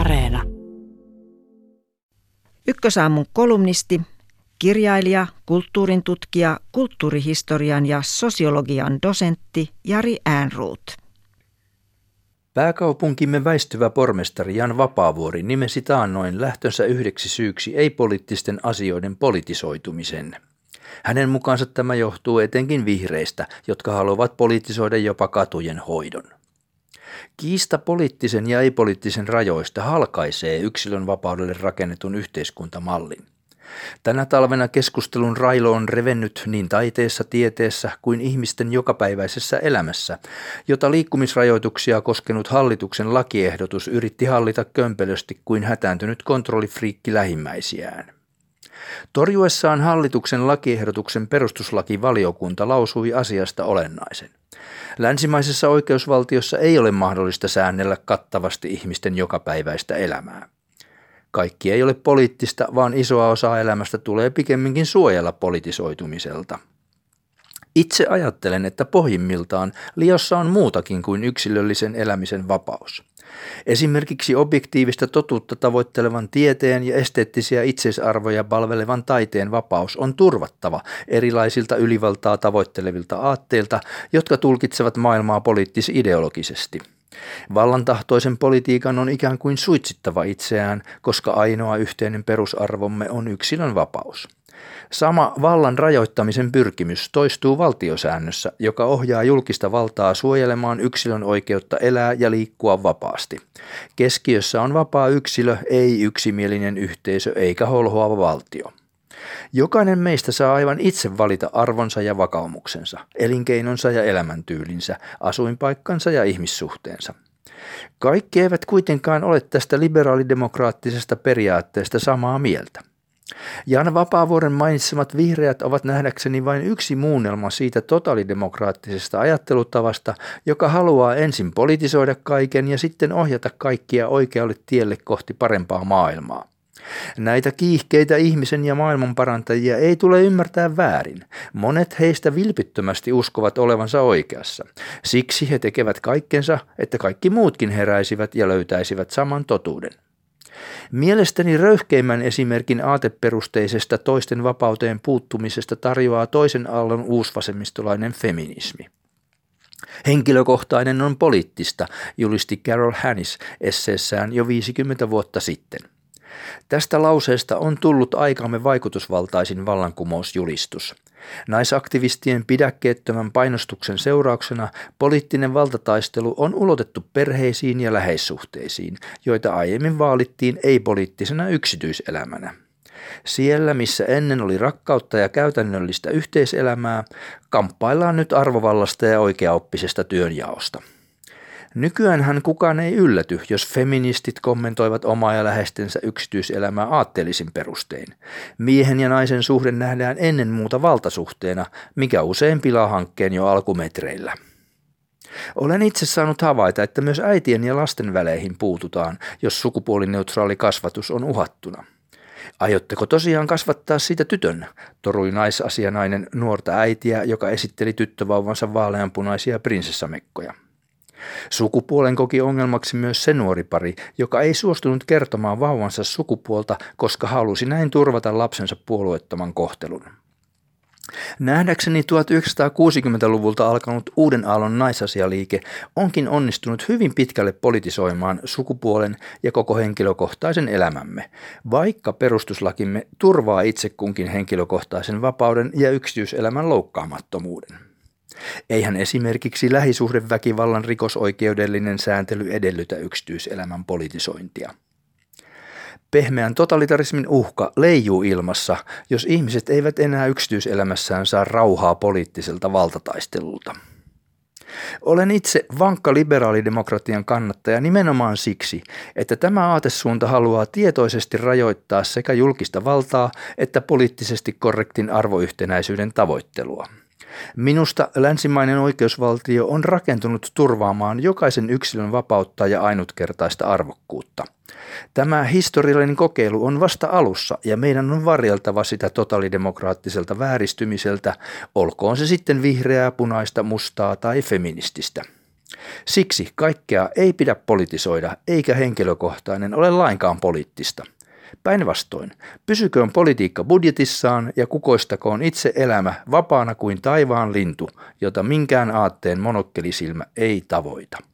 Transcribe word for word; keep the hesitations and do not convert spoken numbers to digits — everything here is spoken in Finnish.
Areena. Ykkösaamun kolumnisti, kirjailija, kulttuurin tutkija, kulttuurihistorian ja sosiologian dosentti Jari Ehrnrooth. Pääkaupunkimme väistyvä pormestari Jan Vapaavuori nimesi taannoin lähtönsä yhdeksi syyksi ei-poliittisten asioiden politisoitumisen. Hänen mukaansa tämä johtuu etenkin vihreistä, jotka haluavat politisoida jopa katujen hoidon. Kiista poliittisen ja ei-poliittisen rajoista halkaisee yksilön vapaudelle rakennetun yhteiskuntamallin. Tänä talvena keskustelun railo on revennyt niin taiteessa, tieteessä kuin ihmisten jokapäiväisessä elämässä, jota liikkumisrajoituksia koskenut hallituksen lakiehdotus yritti hallita kömpelösti kuin hätääntynyt kontrollifriikki lähimmäisiään. Torjuessaan hallituksen lakiehdotuksen perustuslakivaliokunta lausui asiasta olennaisen. Länsimaisessa oikeusvaltiossa ei ole mahdollista säännellä kattavasti ihmisten jokapäiväistä elämää. Kaikki ei ole poliittista, vaan isoa osaa elämästä tulee pikemminkin suojella politisoitumiselta. Itse ajattelen, että pohjimmiltaan liossa on muutakin kuin yksilöllisen elämisen vapaus. Esimerkiksi objektiivista totuutta tavoittelevan tieteen ja esteettisiä itseisarvoja palvelevan taiteen vapaus on turvattava erilaisilta ylivaltaa tavoittelevilta aatteilta, jotka tulkitsevat maailmaa poliittis-ideologisesti. Vallantahtoisen politiikan on ikään kuin suitsittava itseään, koska ainoa yhteinen perusarvomme on yksilön vapaus. Sama vallan rajoittamisen pyrkimys toistuu valtiosäännössä, joka ohjaa julkista valtaa suojelemaan yksilön oikeutta elää ja liikkua vapaasti. Keskiössä on vapaa yksilö, ei yksimielinen yhteisö eikä holhoava valtio. Jokainen meistä saa aivan itse valita arvonsa ja vakaumuksensa, elinkeinonsa ja elämäntyylinsä, asuinpaikkansa ja ihmissuhteensa. Kaikki eivät kuitenkaan ole tästä liberaalidemokraattisesta periaatteesta samaa mieltä. Jan Vapaavuoren mainitsemat vihreät ovat nähdäkseni vain yksi muunnelma siitä totalidemokraattisesta ajattelutavasta, joka haluaa ensin politisoida kaiken ja sitten ohjata kaikkia oikealle tielle kohti parempaa maailmaa. Näitä kiihkeitä ihmisen ja maailmanparantajia ei tule ymmärtää väärin. Monet heistä vilpittömästi uskovat olevansa oikeassa. Siksi he tekevät kaikkensa, että kaikki muutkin heräisivät ja löytäisivät saman totuuden. Mielestäni röyhkeimmän esimerkin aateperusteisesta toisten vapauteen puuttumisesta tarjoaa toisen aallon uusvasemmistolainen feminismi. Henkilökohtainen on poliittista, julisti Carol Hanisch esseessään jo viisikymmentä vuotta sitten. Tästä lauseesta on tullut aikamme vaikutusvaltaisin vallankumousjulistus. Naisaktivistien pidäkkeettömän painostuksen seurauksena poliittinen valtataistelu on ulotettu perheisiin ja läheissuhteisiin, joita aiemmin vaalittiin ei-poliittisena yksityiselämänä. Siellä, missä ennen oli rakkautta ja käytännöllistä yhteiselämää, kamppaillaan nyt arvovallasta ja oikeaoppisesta työnjaosta. Nykyäänhän kukaan ei ylläty, jos feministit kommentoivat omaa ja läheistensä yksityiselämää aatteellisin perustein. Miehen ja naisen suhde nähdään ennen muuta valtasuhteena, mikä usein pilaa hankkeen jo alkumetreillä. Olen itse saanut havaita, että myös äitien ja lasten väleihin puututaan, jos sukupuolineutraali kasvatus on uhattuna. Aiotteko tosiaan kasvattaa siitä tytön, torui naisasianainen nuorta äitiä, joka esitteli tyttövauvansa vaaleanpunaisia prinsessamekkoja. Sukupuolen koki ongelmaksi myös se nuori pari, joka ei suostunut kertomaan vauvansa sukupuolta, koska halusi näin turvata lapsensa puolueettoman kohtelun. Nähdäkseni tuhatyhdeksänsataakuusikymmentäluvulta alkanut uuden aallon naisasialiike onkin onnistunut hyvin pitkälle politisoimaan sukupuolen ja koko henkilökohtaisen elämämme, vaikka perustuslakimme turvaa itse kunkin henkilökohtaisen vapauden ja yksityiselämän loukkaamattomuuden. Eihän esimerkiksi lähisuhdeväkivallan rikosoikeudellinen sääntely edellytä yksityiselämän politisointia. Pehmeän totalitarismin uhka leijuu ilmassa, jos ihmiset eivät enää yksityiselämässään saa rauhaa poliittiselta valtataistelulta. Olen itse vankka liberaalidemokratian kannattaja nimenomaan siksi, että tämä aatesuunta haluaa tietoisesti rajoittaa sekä julkista valtaa että poliittisesti korrektin arvoyhtenäisyyden tavoittelua. Minusta länsimainen oikeusvaltio on rakentunut turvaamaan jokaisen yksilön vapautta ja ainutkertaista arvokkuutta. Tämä historiallinen kokeilu on vasta alussa ja meidän on varjeltava sitä totalidemokraattiselta vääristymiseltä, olkoon se sitten vihreää, punaista, mustaa tai feminististä. Siksi kaikkea ei pidä politisoida eikä henkilökohtainen ole lainkaan poliittista. Päinvastoin, pysyköön politiikka budjetissaan ja kukoistakoon itse elämä vapaana kuin taivaan lintu, jota minkään aatteen monokkelisilmä ei tavoita.